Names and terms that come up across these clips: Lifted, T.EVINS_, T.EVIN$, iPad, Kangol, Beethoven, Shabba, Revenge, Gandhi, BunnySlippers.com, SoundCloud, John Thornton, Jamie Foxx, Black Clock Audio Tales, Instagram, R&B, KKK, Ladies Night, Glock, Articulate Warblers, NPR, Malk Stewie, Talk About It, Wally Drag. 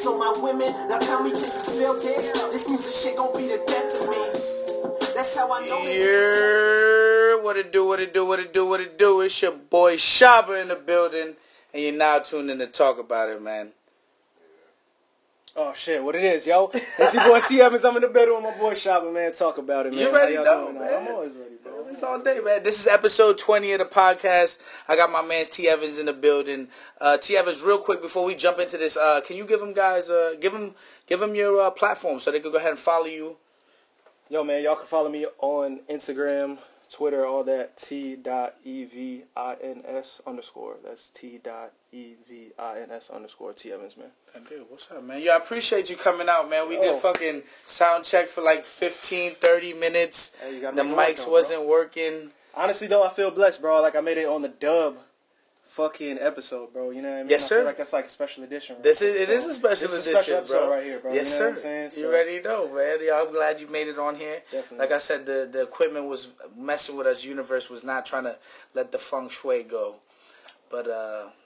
So my women, now tell me, can you feel this? This music shit gon' be the death of me. That's how I know it. What it do, what it do, what it do, what it do. It's your boy Shabba in the building, and you're now tuned in to Talk About It, man. Oh, shit, what it is, yo. It's your boy T.EVIN$. I'm in the building with my boy Shabba, man. Talk about it, man. You ready, though, man? I'm always ready, bro. It's all day, man. This is episode 20 of the podcast. I got my man T.EVIN$ in the building. T.EVIN$, real quick, before we jump into this, can you give them guys, give them your platform so they can go ahead and follow you? Yo, man, y'all can follow me on Instagram, Twitter, all that, T.EVINS_. That's T.EVINS_ T.EVINS, man. Dude, what's up, man? Yo, I appreciate you coming out, man. We did fucking sound check for like 15, 30 minutes. Hey, the mics wasn't working. Honestly, though, I feel blessed, bro. Like, I made it on the dub fucking episode, bro. You know what I mean? Yes, sir. I feel like that's like a special edition. Right? This is a special edition, bro. Right here, bro. Yes, you know sir. So, you ready to know, man? Yo, I'm glad you made it on here. Definitely. Like I said, the equipment was messing with us. Universe was not trying to let the feng shui go. But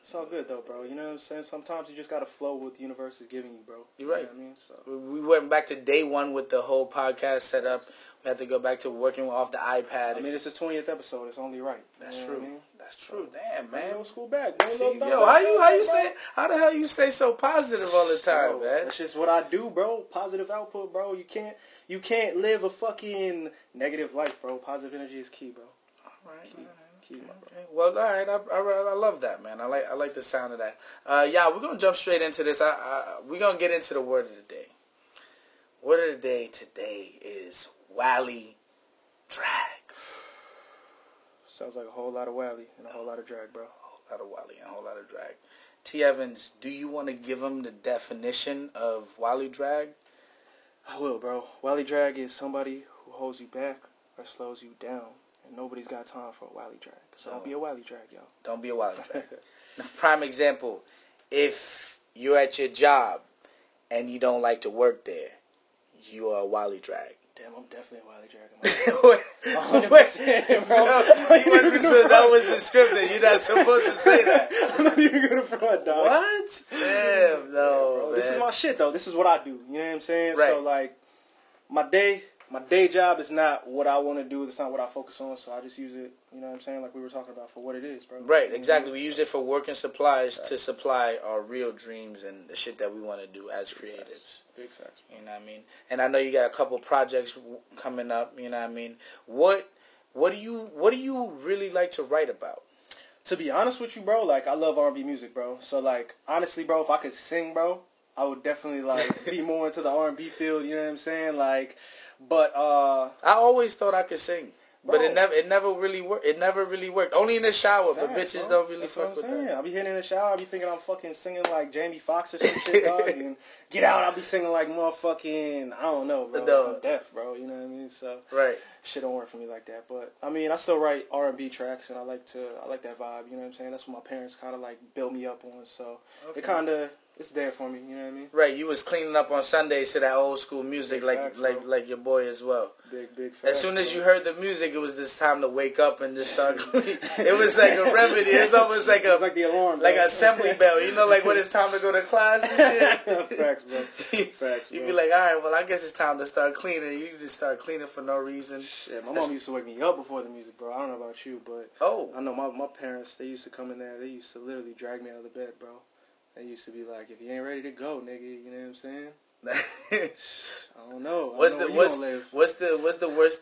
it's all good though, bro. You know what I'm saying? Sometimes you just gotta flow with the universe is giving you, bro. You're right. You know what I mean? So we went back to day one with the whole podcast set up. We had to go back to working off the iPad. I mean, it's the 20th episode. It's only right. That's true. I mean? That's true. Damn, man. Old school back. See, yo, how the hell you stay so positive all the time, man? That's just what I do, bro. Positive output, bro. You can't live a fucking negative life, bro. Positive energy is key, bro. All right. Okay. Well, all right. I love that, man. I like the sound of that. Yeah, we're gonna jump straight into this. We're gonna get into the word of the day. Word of the day today is Wally Drag. Sounds like a whole lot of Wally and a whole lot of drag, bro. A whole lot of Wally and a whole lot of drag. T.EVIN$, do you want to give him the definition of Wally Drag? I will, bro. Wally Drag is somebody who holds you back or slows you down. And nobody's got time for a Wally Drag. So don't be a Wally Drag, yo. Don't be a Wally Drag. Prime example, if you're at your job and you don't like to work there, you are a Wally Drag. Damn, I'm definitely a Wally Drag. 100%, bro. No, that wasn't scripted. You're not supposed to say that. I'm not even going to front, dog. What? Damn, no, man. This is my shit, though. This is what I do. You know what I'm saying? Right. So, like, my day job is not what I want to do. It's not what I focus on. So I just use it, you know what I'm saying, like we were talking about, for what it is, bro. Right, exactly. We use it for work and supplies to supply our real dreams and the shit that we want to do as creatives. Big facts. You know what I mean? And I know you got a couple projects coming up, you know what I mean? What do you really like to write about? To be honest with you, bro, like I love R&B music, bro. So like honestly, bro, if I could sing, bro, I would definitely like be more into the R&B field, you know what I'm saying? Like but I always thought I could sing, bro. But it never really worked. Only in the shower, but bitches don't really fuck with that. I'll be hitting in the shower, I'll be thinking I'm fucking singing like Jamie Foxx or some shit, dog. And get out, I'll be singing like motherfucking, I don't know, bro. Dumb. I'm deaf, bro. You know what I mean? So right, shit don't work for me like that. But I mean, I still write R&B tracks, and I like that vibe. You know what I'm saying? That's what my parents kind of like built me up on. So it kind of. It's there for me, you know what I mean? Right, you was cleaning up on Sundays to that old school music, big facts, like your boy as well. Big facts. As soon as you heard the music, it was this time to wake up and just start cleaning. It was like a remedy. It's almost like a like the alarm, like an assembly bell. You know, like when it's time to go to class and shit. Facts, bro. Facts, bro. You'd be like, all right, well, I guess it's time to start cleaning. You just start cleaning for no reason. Shit, my mom used to wake me up before the music, bro. I don't know about you, but I know my parents. They used to come in there. They used to literally drag me out of the bed, bro. They used to be like, if you ain't ready to go, nigga, you know what I'm saying? I don't know. What's the worst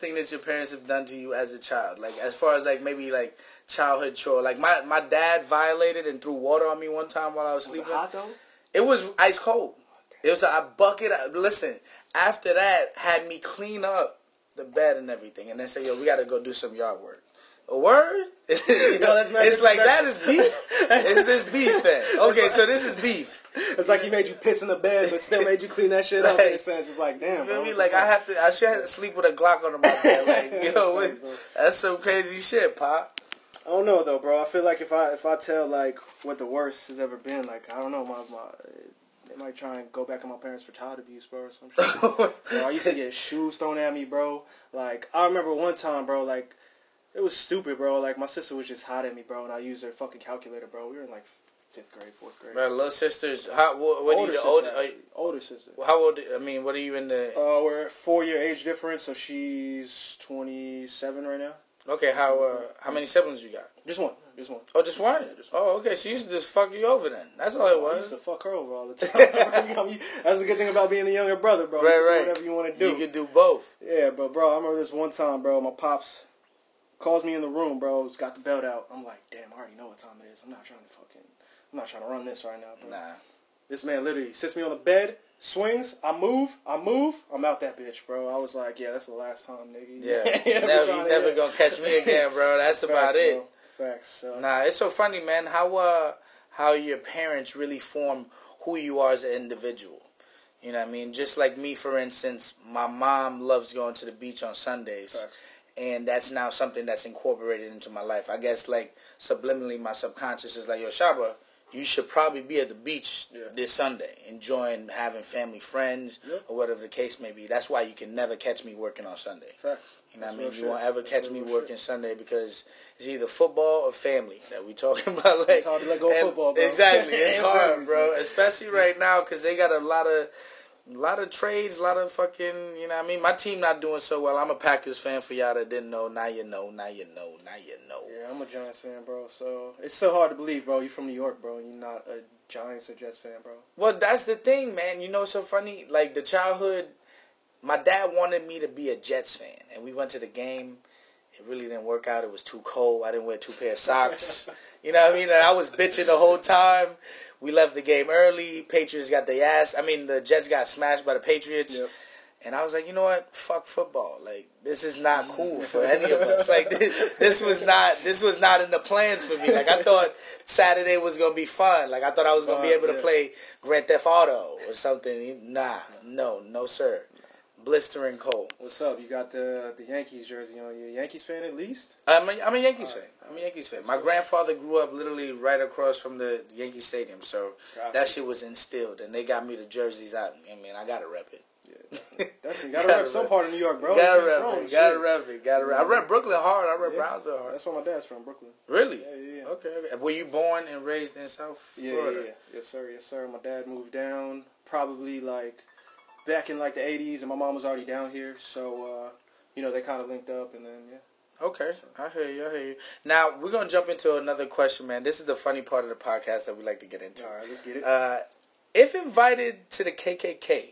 thing that your parents have done to you as a child? Like as far as like maybe like childhood chore. Like my dad violated and threw water on me one time while I was sleeping. Was it hot though? It was ice cold. It was a bucket. Listen, after that, had me clean up the bed and everything, and then say, yo, we got to go do some yard work. A word? No, that's not it's like, that is beef? Is this beef then? Okay, so this is beef. It's like he made you piss in the bed, but still made you clean that shit up in a sense. It's like, damn, bro. You know, like, I should have to sleep with a Glock on my bed. Like, yo, that's some crazy shit, Pop. I don't know, though, bro. I feel like if I tell, like, what the worst has ever been, like, I don't know, they might try and go back on my parents for child abuse, bro, or some shit. So I used to get shoes thrown at me, bro. Like, I remember one time, bro, like, it was stupid, bro. Like, my sister was just hot at me, bro, and I used her fucking calculator, bro. We were in, like, 5th grade, 4th grade. My little sister's how? What older are you? The older, are you, older sister. How old? I mean, what are you in the? We're 4-year age difference, so she's 27 right now. Okay, how many siblings you got? Just one. Oh, just one? Yeah, just one. Oh, okay, she used to just fuck you over then. That's all it was. I used to fuck her over all the time. That's a good thing about being the younger brother, bro. Right. You do whatever you want to do. You can do both. Yeah, but, bro, I remember this one time, bro, my pops calls me in the room, bro. He's got the belt out. I'm like, damn, I already know what time it is. I'm not trying to run this right now, bro. Nah. This man literally sits me on the bed, swings, I move, I'm out that bitch, bro. I was like, yeah, that's the last time, nigga. Yeah. You're never gonna catch me again, bro. That's about it. Facts. So. Nah, it's so funny, man, how your parents really form who you are as an individual. You know what I mean? Just like me, for instance, my mom loves going to the beach on Sundays. Facts. And that's now something that's incorporated into my life. I guess, like, subliminally, my subconscious is like, yo, Shabba, you should probably be at the beach this Sunday, enjoying having family, friends, or whatever the case may be. That's why you can never catch me working on Sunday. Facts. You know what I mean? You won't ever catch me working Sunday because it's either football or family that we talking about. Like, it's hard to let go of football, bro. Exactly. It's hard, bro, especially right now because they got a lot of trades, a lot of fucking, you know what I mean? My team not doing so well. I'm a Packers fan for y'all that didn't know. Now you know. Yeah, I'm a Giants fan, bro. So it's so hard to believe, bro. You're from New York, bro, and you're not a Giants or Jets fan, bro. Well, that's the thing, man. You know what's so funny? Like, the childhood, my dad wanted me to be a Jets fan, and we went to the game. It really didn't work out. It was too cold. I didn't wear two pair of socks. You know what I mean? And I was bitching the whole time. We left the game early. The Jets got smashed by the Patriots. Yep. And I was like, you know what? Fuck football. Like, this is not cool for any of us. Like, this was not in the plans for me. Like, I thought Saturday was going to be fun. Like, I thought I was going to be able to play Grand Theft Auto or something. Nah. No, sir. Blistering cold. What's up? You got the Yankees jersey on you. Yankees fan at least? I'm a Yankees fan. My grandfather grew up literally right across from the Yankee Stadium, so that shit was instilled, and they got me the jerseys out. I mean, I got to rep it. Yeah, definitely. Got to rep some part of New York, bro. Got to rep it. I rep Brooklyn hard. I rep Brownsville hard. That's where my dad's from, Brooklyn. Really? Yeah. Okay. Were you born and raised in South Florida? Yeah. Yes, sir. My dad moved down probably like back in like the 80s, and my mom was already down here, so they kind of linked up, and then okay, so. I hear you. Now we're gonna jump into another question, man. This is the funny part of the podcast that we like to get into. All right, let's get it. If invited to the KKK,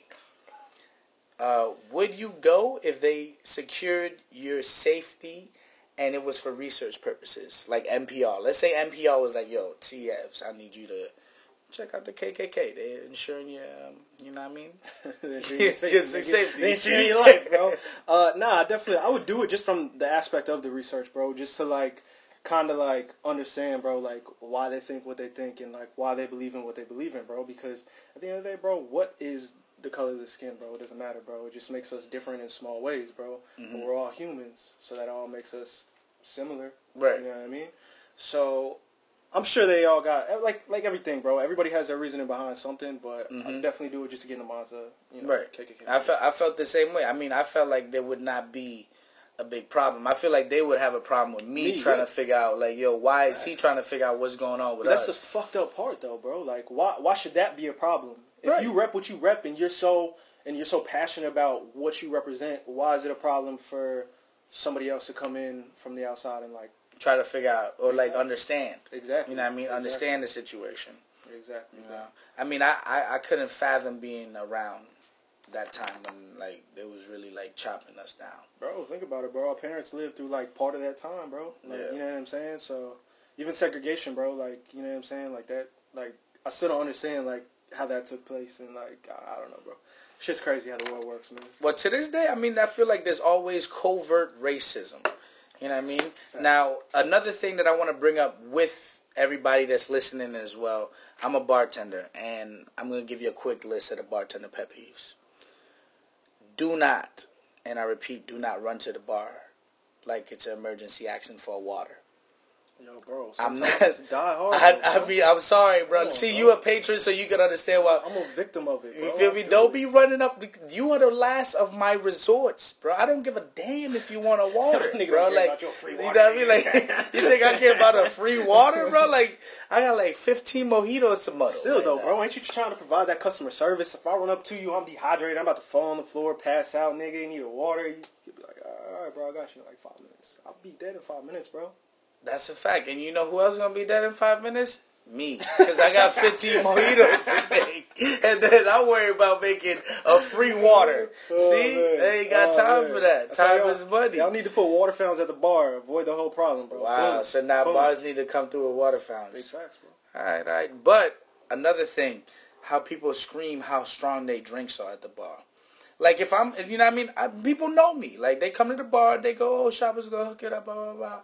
would you go if they secured your safety and it was for research purposes, like NPR? Let's say NPR was like, "Yo, T.EVIN$, I need you to check out the KKK. They're insuring your, you know what I mean? Your safety. They insure your life, bro." Nah, definitely. I would do it just from the aspect of the research, bro. Just to, like, kind of, like, understand, bro, like, why they think what they think and, like, why they believe in what they believe in, bro. Because at the end of the day, bro, what is the color of the skin, bro? It doesn't matter, bro. It just makes us different in small ways, bro. Mm-hmm. But we're all humans, so that all makes us similar. Right. You know what I mean? So I'm sure they all got, like everything, bro. Everybody has their reasoning behind something, but I'd definitely do it just to get in the minds of, right. KKK. I felt the same way. I mean, I felt like there would not be a big problem. I feel like they would have a problem with me trying to figure out, like, yo, why is he trying to figure out what's going on with us? That's the fucked up part, though, bro. Like, why should that be a problem? If you rep what you rep and you're so passionate about what you represent, why is it a problem for somebody else to come in from the outside and, like, try to figure out or like understand. Exactly. You know what I mean? Exactly. Understand the situation. Exactly. You know? I mean, I couldn't fathom being around that time when like they was really like chopping us down. Bro, think about it, bro. Our parents lived through like part of that time, bro. Like, you know what I'm saying? So even segregation, bro, like, you know what I'm saying? Like that, like I still don't understand like how that took place, and like I don't know, bro. Shit's crazy how the world works, man. Well, to this day, I mean, I feel like there's always covert racism. You know what I mean? Now, another thing that I want to bring up with everybody that's listening as well, I'm a bartender, and I'm going to give you a quick list of the bartender pet peeves. Do not, and I repeat, do not run to the bar like it's an emergency action for water. Yo, bro, I'm not die hard. I mean, I'm sorry, bro. Come on, see, bro. You a patron, so you can understand why. I'm a victim of it, bro. You feel me? Don't be running up. You are the last of my resorts, bro. I don't give a damn if you want a water, bro. Like, you know what I mean? Like, you think I care about a free water, bro? Like, I got like 15 mojitos to muddle. Still, right though, now. Bro, ain't you trying to provide that customer service? If I run up to you, I'm dehydrated. I'm about to fall on the floor, pass out, nigga. You need a water. You'd be like, all right, bro, I got you in like 5 minutes. I'll be dead in 5 minutes, bro. That's a fact. And you know who else is going to be dead in 5 minutes? Me. Because I got 15 mojitos to make. And then I worry about making a free water. Oh, see? Man. They ain't got time for that. Time is money. Y'all need to put water fountains at the bar. Avoid the whole problem, bro. Wow. Boom. So now Boom. Bars need to come through with water fountains. Big facts, bro. All right, all right. But another thing, how people scream how strong their drinks are at the bar. Like, if I'm, you know what I mean? People know me. Like, they come to the bar. They go, oh, Shabba's going to hook it up, blah, blah, blah.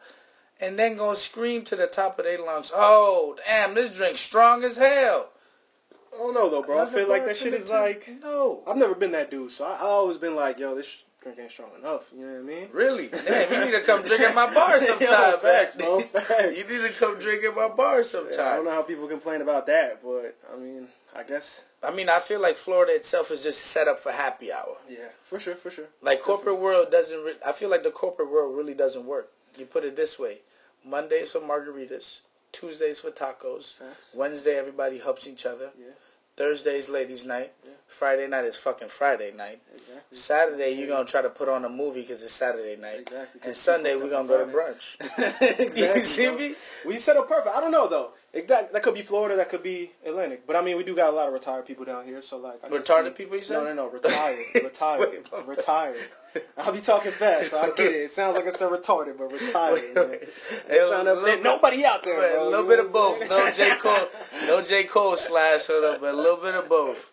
And then gonna scream to the top of their lungs, oh, damn, this drink's strong as hell. I don't know, though, bro. I feel like that shit is like... No. I've never been that dude, so I've always been like, yo, this drink ain't strong enough. You know what I mean? Really? Damn, you need to come drink at my bar sometime, yo, facts, bro. Facts. You need to come drink at my bar sometime. Yeah, I don't know how people complain about that, but, I mean, I guess... I mean, I feel like Florida itself is just set up for happy hour. Yeah, for sure, for sure. Like, corporate world doesn't... I feel like the corporate world really doesn't work. You put it this way, Mondays for margaritas, Tuesdays for tacos, Wednesday everybody helps each other, yeah. Thursday's ladies night, yeah. Friday night is fucking Friday night, exactly. Saturday you're going to try to put on a movie because it's Saturday night, exactly. And Sunday we're going to go to brunch. Exactly, you see bro. Me? We set up perfect. I don't know though, that could be Florida, that could be Atlantic, but I mean we do got a lot of retired people down here, so like... Retarded people you said? No, retired. I'll be talking fast, so I get it. It sounds like I said retarded, but retired. Man. Ain't nobody out there, bro. A little bit of both. No J. Cole slash, but a little bit of both.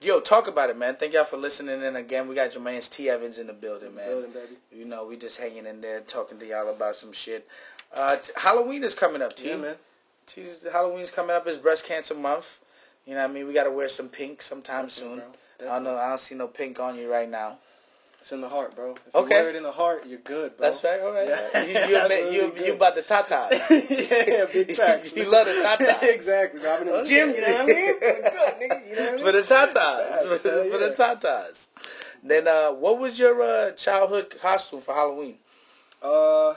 Yo, talk about it, man. Thank y'all for listening in again. We got your man's T.EVIN$ in the building, man. Building, baby. You know, we just hanging in there, talking to y'all about some shit. Halloween is coming up, T. Yeah, man. Halloween's coming up. It's breast cancer month. You know what I mean? We got to wear some pink sometime soon. Bro. Definitely. I don't see no pink on you right now. It's in the heart, bro. If you wear it in the heart, you're good, bro. That's right. All right. Yeah. You about the tatas. Yeah, big facts. You love the tatas. Exactly. Bro. I'm in the gym, you know what I mean? Good, nigga. You know what I mean? For the tatas. For the tatas. Then, what was your childhood costume for Halloween? Or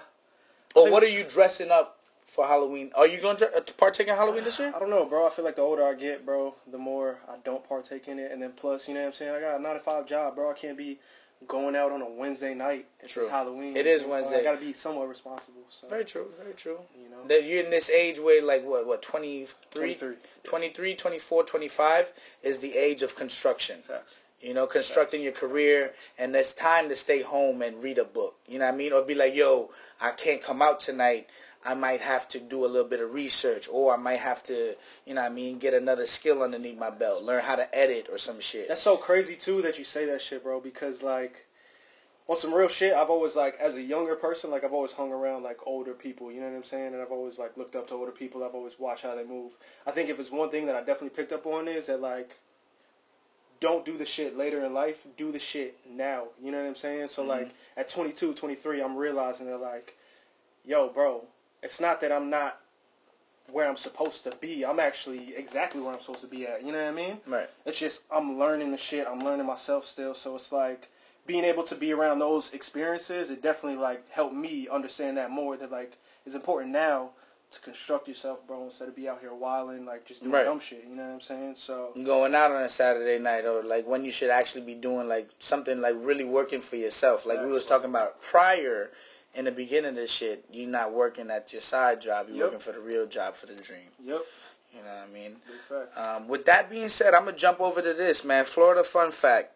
what are you dressing up for Halloween? Are you going to partake in Halloween this year? I don't know, bro. I feel like the older I get, bro, the more I don't partake in it. And then plus, you know what I'm saying? I got a 9-to-5 job, bro. I can't be going out on a Wednesday night. It's Halloween. It is Wednesday. I got to be somewhat responsible. So. Very true. Very true. You know? That you're in this age where, like, what 23, 24, 25 is the age of construction. Facts. You know, constructing your career, and it's time to stay home and read a book. You know what I mean? Or be like, yo, I can't come out tonight. I might have to do a little bit of research, or I might have to, you know what I mean, get another skill underneath my belt, learn how to edit or some shit. That's so crazy, too, that you say that shit, bro, because, like, on some real shit, I've always, like, as a younger person, like, I've always hung around, like, older people, you know what I'm saying? And I've always, like, looked up to older people. I've always watched how they move. I think if it's one thing that I definitely picked up on is that, like, don't do the shit later in life. Do the shit now. You know what I'm saying? So, like, at 22, 23, I'm realizing that, like, yo, bro, it's not that I'm not where I'm supposed to be. I'm actually exactly where I'm supposed to be at. You know what I mean? Right. It's just I'm learning the shit. I'm learning myself still. So it's like being able to be around those experiences, it definitely like helped me understand that more, that like it's important now to construct yourself, bro, instead of be out here wilding, like just doing dumb shit. You know what I'm saying? So going out on a Saturday night, or like when you should actually be doing like something, like really working for yourself. Like we was talking about prior. In the beginning of this shit, you're not working at your side job. You're working for the real job, for the dream. Yep. You know what I mean? Big fact. With that being said, I'm going to jump over to this, man. Florida fun fact.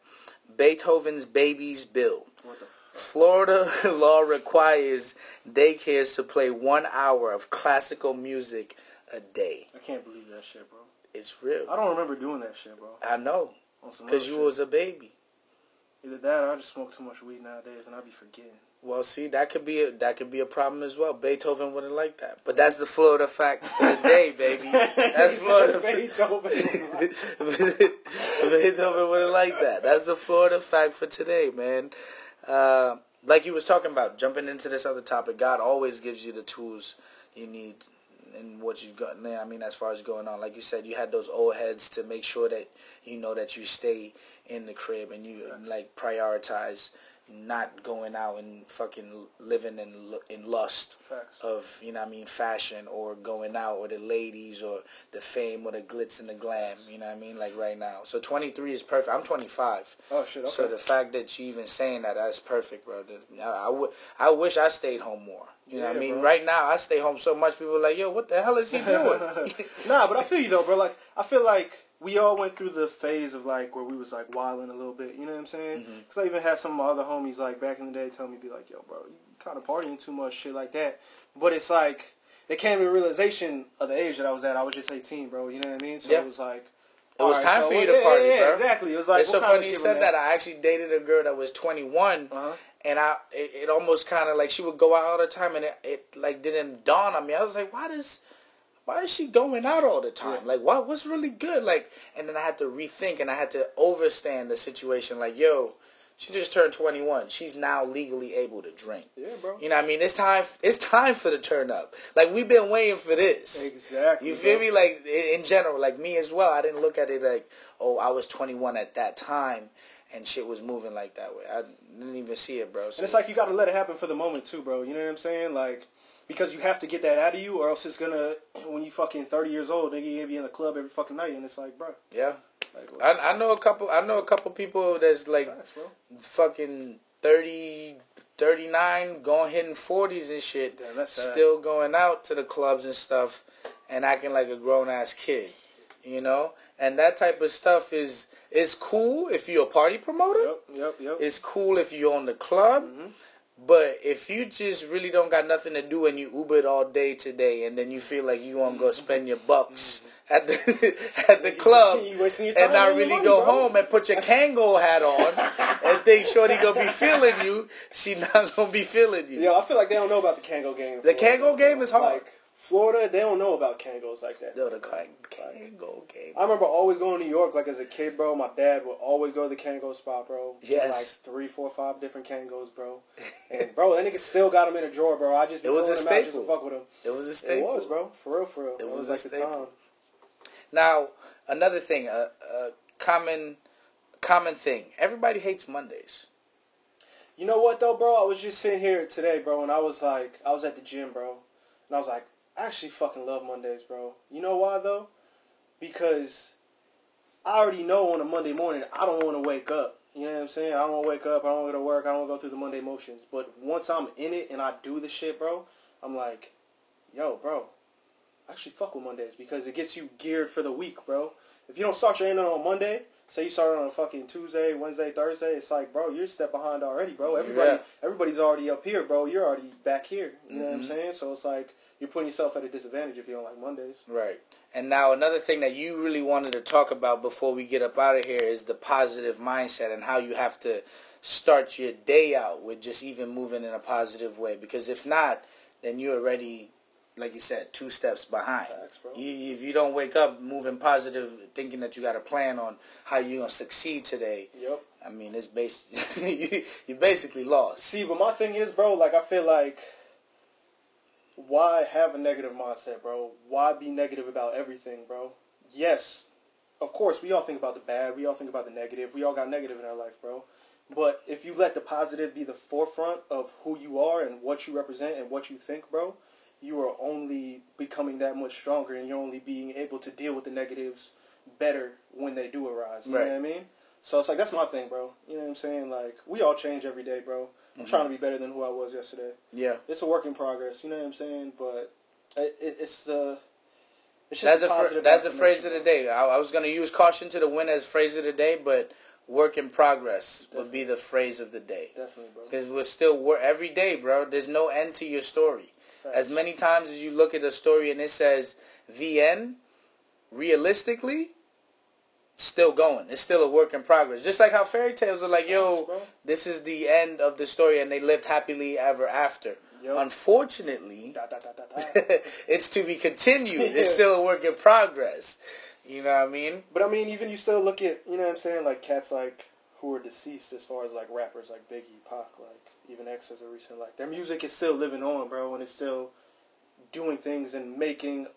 Beethoven's Babies Bill. What the fuck? Florida law requires daycares to play 1 hour of classical music a day. I can't believe that shit, bro. It's real. I don't remember doing that shit, bro. I know. Because you was a baby. Either that or I just smoke too much weed nowadays and I be forgetting. Well, see, that could be a problem as well. Beethoven wouldn't like that. But that's the Florida fact for the day, baby. That's Florida. Beethoven wouldn't like that. That's the Florida fact for today, man. like you was talking about, jumping into this other topic, God always gives you the tools you need and what you got. I mean, as far as going on, like you said, you had those old heads to make sure that you know that you stay in the crib and you like prioritize not going out and fucking living in lust of, you know what I mean, fashion or going out or the ladies or the fame or the glitz and the glam, you know what I mean, like right now. So 23 is perfect. I'm 25. Oh, shit, okay. So the fact that you even saying that, that's perfect, bro. I wish I stayed home more. You know what I mean? Bro. Right now, I stay home so much, people are like, yo, what the hell is he doing? Nah, but I feel you, though, bro. Like, I feel like we all went through the phase of, like, where we was, like, wilding a little bit. You know what I'm saying? Because I even had some of my other homies, like, back in the day tell me, be like, yo, bro, you kind of partying too much, shit like that. But it's, like, they came to the realization of the age that I was at. I was just 18, bro. You know what I mean? So it was, like, it was time for you to party, bro. Exactly. It was, like, it's so funny you said that. I actually dated a girl that was 21. And it almost kind of like she would go out all the time, and it like didn't dawn on me. I was like, why is she going out all the time? Like, what's really good? Like, and then I had to rethink, and I had to overstand the situation. Like, yo, she just turned 21. She's now legally able to drink. Yeah, bro. You know what I mean? It's time. It's time for the turn up. Like, we've been waiting for this. Exactly. You feel me? Like, in general, like me as well. I didn't look at it like, oh, I was 21 at that time. And shit was moving like that way. I didn't even see it, bro. So. And it's like you got to let it happen for the moment, too, bro. You know what I'm saying? Like, because you have to get that out of you, or else it's going to, when you fucking 30 years old, nigga, you're going to be in the club every fucking night, and it's like, bro. Yeah. Like, I know a couple people that's like fucking 30, 39, going hitting 40s and shit, still going out to the clubs and stuff, and acting like a grown-ass kid, you know? And that type of stuff is... It's cool if you're a party promoter. Yep. It's cool if you own the club. But if you just really don't got nothing to do and you Ubered all day today and then you feel like you want to go spend your bucks at the club and not really go home and put your Kangol hat on and think shorty going to be feeling you, she not going to be feeling you. Yo, I feel like they don't know about the Kangol game. The Kangol game is hard. Like, Florida, they don't know about Kangos like that. No, the Kango game. I remember always going to New York, like, as a kid, bro. My dad would always go to the Kango spot, bro. Yes. Like, 3, 4, 5 different Kangos, bro. And, bro, that nigga still got them in a drawer, bro. I just be pulling them out just to fuck with them. It was a staple. It was, bro. For real. It was like the time. Now, another thing, a common thing. Everybody hates Mondays. You know what, though, bro? I was just sitting here today, bro, and I was at the gym, bro. And I was like, I actually fucking love Mondays, bro. You know why, though? Because I already know on a Monday morning, I don't want to wake up. You know what I'm saying? I don't want to wake up. I don't want to go to work. I don't want to go through the Monday motions. But once I'm in it and I do the shit, bro, I'm like, yo, bro, I actually fuck with Mondays because it gets you geared for the week, bro. If you don't start your end on Monday, say you start on a fucking Tuesday, Wednesday, Thursday, it's like, bro, you're a step behind already, bro. Everybody's already up here, bro. You're already back here. You know what I'm saying? So it's like, you're putting yourself at a disadvantage if you don't like Mondays. Right. And now another thing that you really wanted to talk about before we get up out of here is the positive mindset and how you have to start your day out with just even moving in a positive way. Because if not, then you're already, like you said, 2 steps behind. Facts, bro. If you don't wake up moving positive, thinking that you got a plan on how you're going to succeed today, yep. I mean, it's you're basically lost. See, but my thing is, bro, like I feel like, why have a negative mindset, bro? Why be negative about everything, bro? Yes, of course, we all think about the bad. We all think about the negative. We all got negative in our life, bro. But if you let the positive be the forefront of who you are and what you represent and what you think, bro, you are only becoming that much stronger and you're only being able to deal with the negatives better when they do arise. You know what I mean? So it's like, that's my thing, bro. You know what I'm saying? Like, we all change every day, bro. I'm trying to be better than who I was yesterday. Yeah. It's a work in progress, you know what I'm saying? But it's just that's a phrase of the day. I was going to use caution to the wind as phrase of the day, but work in progress would be the phrase of the day. Definitely, bro. Because we're still every day, bro. There's no end to your story. Fact. As many times as you look at a story and it says, the end, realistically, still going. It's still a work in progress. Just like how fairy tales are like, yo, this is the end of the story and they lived happily ever after. Yep. Unfortunately, it's to be continued. It's still a work in progress. You know what I mean? But I mean, even you still look at, you know what I'm saying, like cats like who are deceased as far as, like, rappers like Biggie, Pac, like, even X as a recent, like, their music is still living on, bro, and it's still doing things and making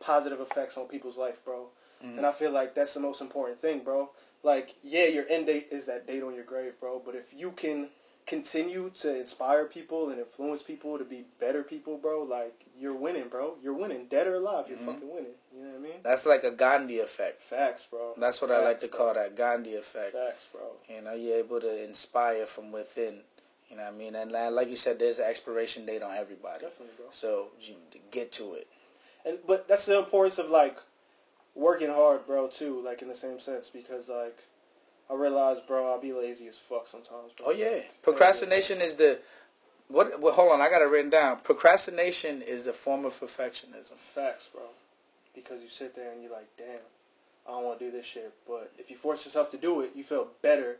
positive effects on people's life, bro. Mm-hmm. And I feel like that's the most important thing, bro. Like, yeah, your end date is that date on your grave, bro, but if you can continue to inspire people and influence people to be better people, bro, like, you're winning, bro. You're winning. Dead or alive, you're fucking winning. You know what I mean? That's like a Gandhi effect. Facts, bro. That's what I like to call that, Gandhi effect. Facts, bro. You know, you're able to inspire from within. You know what I mean? And like you said, there's an expiration date on everybody. Definitely, bro. So, you get to it. And but that's the importance of, like, working hard, bro, too, like, in the same sense, because, like, I realize, bro, I'll be lazy as fuck sometimes. Bro. Oh, yeah. Procrastination is the... What? Well, hold on. I got it written down. Procrastination is a form of perfectionism. Facts, bro. Because you sit there and you're like, damn, I don't want to do this shit. But if you force yourself to do it, you feel better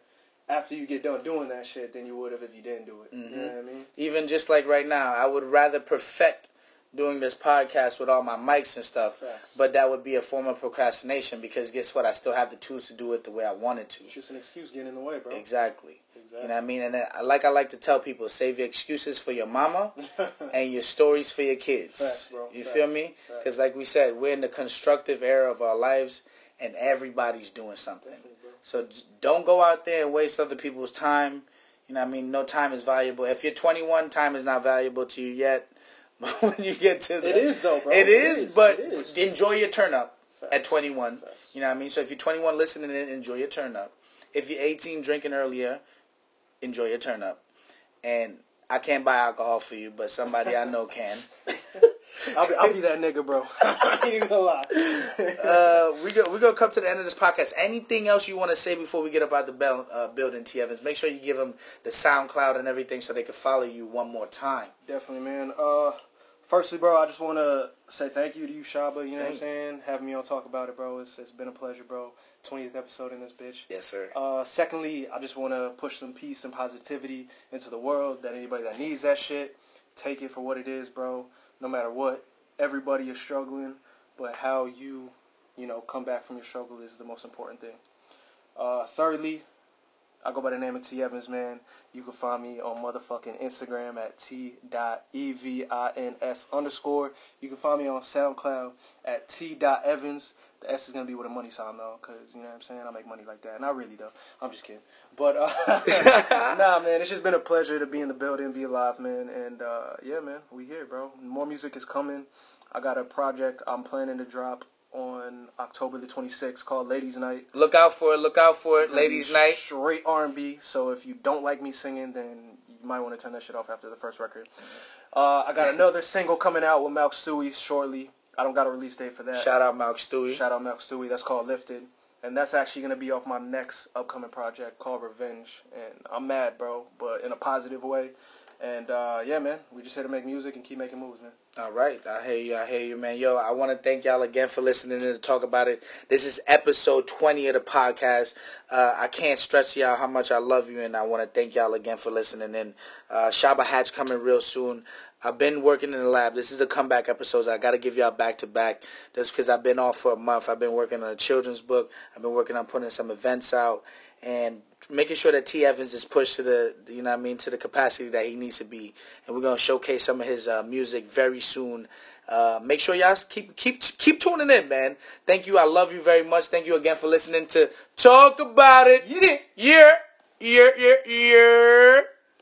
after you get done doing that shit than you would have if you didn't do it. Mm-hmm. You know what I mean? Even just like right now, I would rather perfect doing this podcast with all my mics and stuff. Facts. But that would be a form of procrastination because guess what? I still have the tools to do it the way I wanted to. It's just an excuse getting in the way, bro. Exactly. You know what I mean? And I like to tell people, save your excuses for your mama and your stories for your kids. Facts, bro. You feel me? Because like we said, we're in the constructive era of our lives and everybody's doing something. So don't go out there and waste other people's time. You know what I mean? No time is valuable. If you're 21, time is not valuable to you yet. But when you get to that, it is though, bro. It is. Enjoy your turn up at 21. Facts. You know what I mean? So if you're 21 listening in, enjoy your turn up. If you're 18 drinking earlier, enjoy your turn up. And I can't buy alcohol for you, but somebody I know can. I'll be that nigga, bro. I ain't even gonna lie. We're gonna come to the end of this podcast. Anything else you want to say before we get up out the building, T.EVIN$? Make sure you give them the SoundCloud and everything so they can follow you one more time. Definitely, man. Firstly, bro, I just want to say thank you to you, Shabba. You know what I'm saying? Having me on Talk About It, bro. It's been a pleasure, bro. 20th episode in this bitch. Yes, sir. Secondly, I just want to push some peace and positivity into the world. That anybody that needs that shit, take it for what it is, bro. No matter what, everybody is struggling. But how you come back from your struggle is the most important thing. Thirdly, I go by the name of T.EVIN$, man. You can find me on motherfucking Instagram at T.EVINS_. You can find me on SoundCloud at T.EVINS. The S is going to be with a money sign, though, because, you know what I'm saying, I make money like that. Not really, though. I'm just kidding. But, nah, man, it's just been a pleasure to be in the building, be alive, man. And, yeah, man, we here, bro. More music is coming. I got a project I'm planning to drop on October the 26th called Ladies Night. Look out for it. Ladies Night. Straight R&B. So if you don't like me singing, then you might want to turn that shit off after the first record. I got another single coming out with Malk Stewie shortly. I don't got a release date for that. Shout out Malk Stewie. That's called Lifted. And that's actually going to be off my next upcoming project called Revenge. And I'm mad, bro, but in a positive way. And, yeah, man, we just here to make music and keep making moves, man. All right. I hear you, man. Yo, I want to thank y'all again for listening to Talk About It. This is episode 20 of the podcast. I can't stress to y'all how much I love you, and I want to thank y'all again for listening. And Shabba Hatch coming real soon. I've been working in the lab. This is a comeback episode. So I got to give y'all back-to-back just because I've been off for a month. I've been working on a children's book. I've been working on putting some events out and making sure that T.EVIN$ is pushed to the, you know what I mean, to the capacity that he needs to be. And we're going to showcase some of his music very soon. Make sure y'all keep tuning in, man. Thank you. I love you very much. Thank you again for listening to Talk About It. Yeah.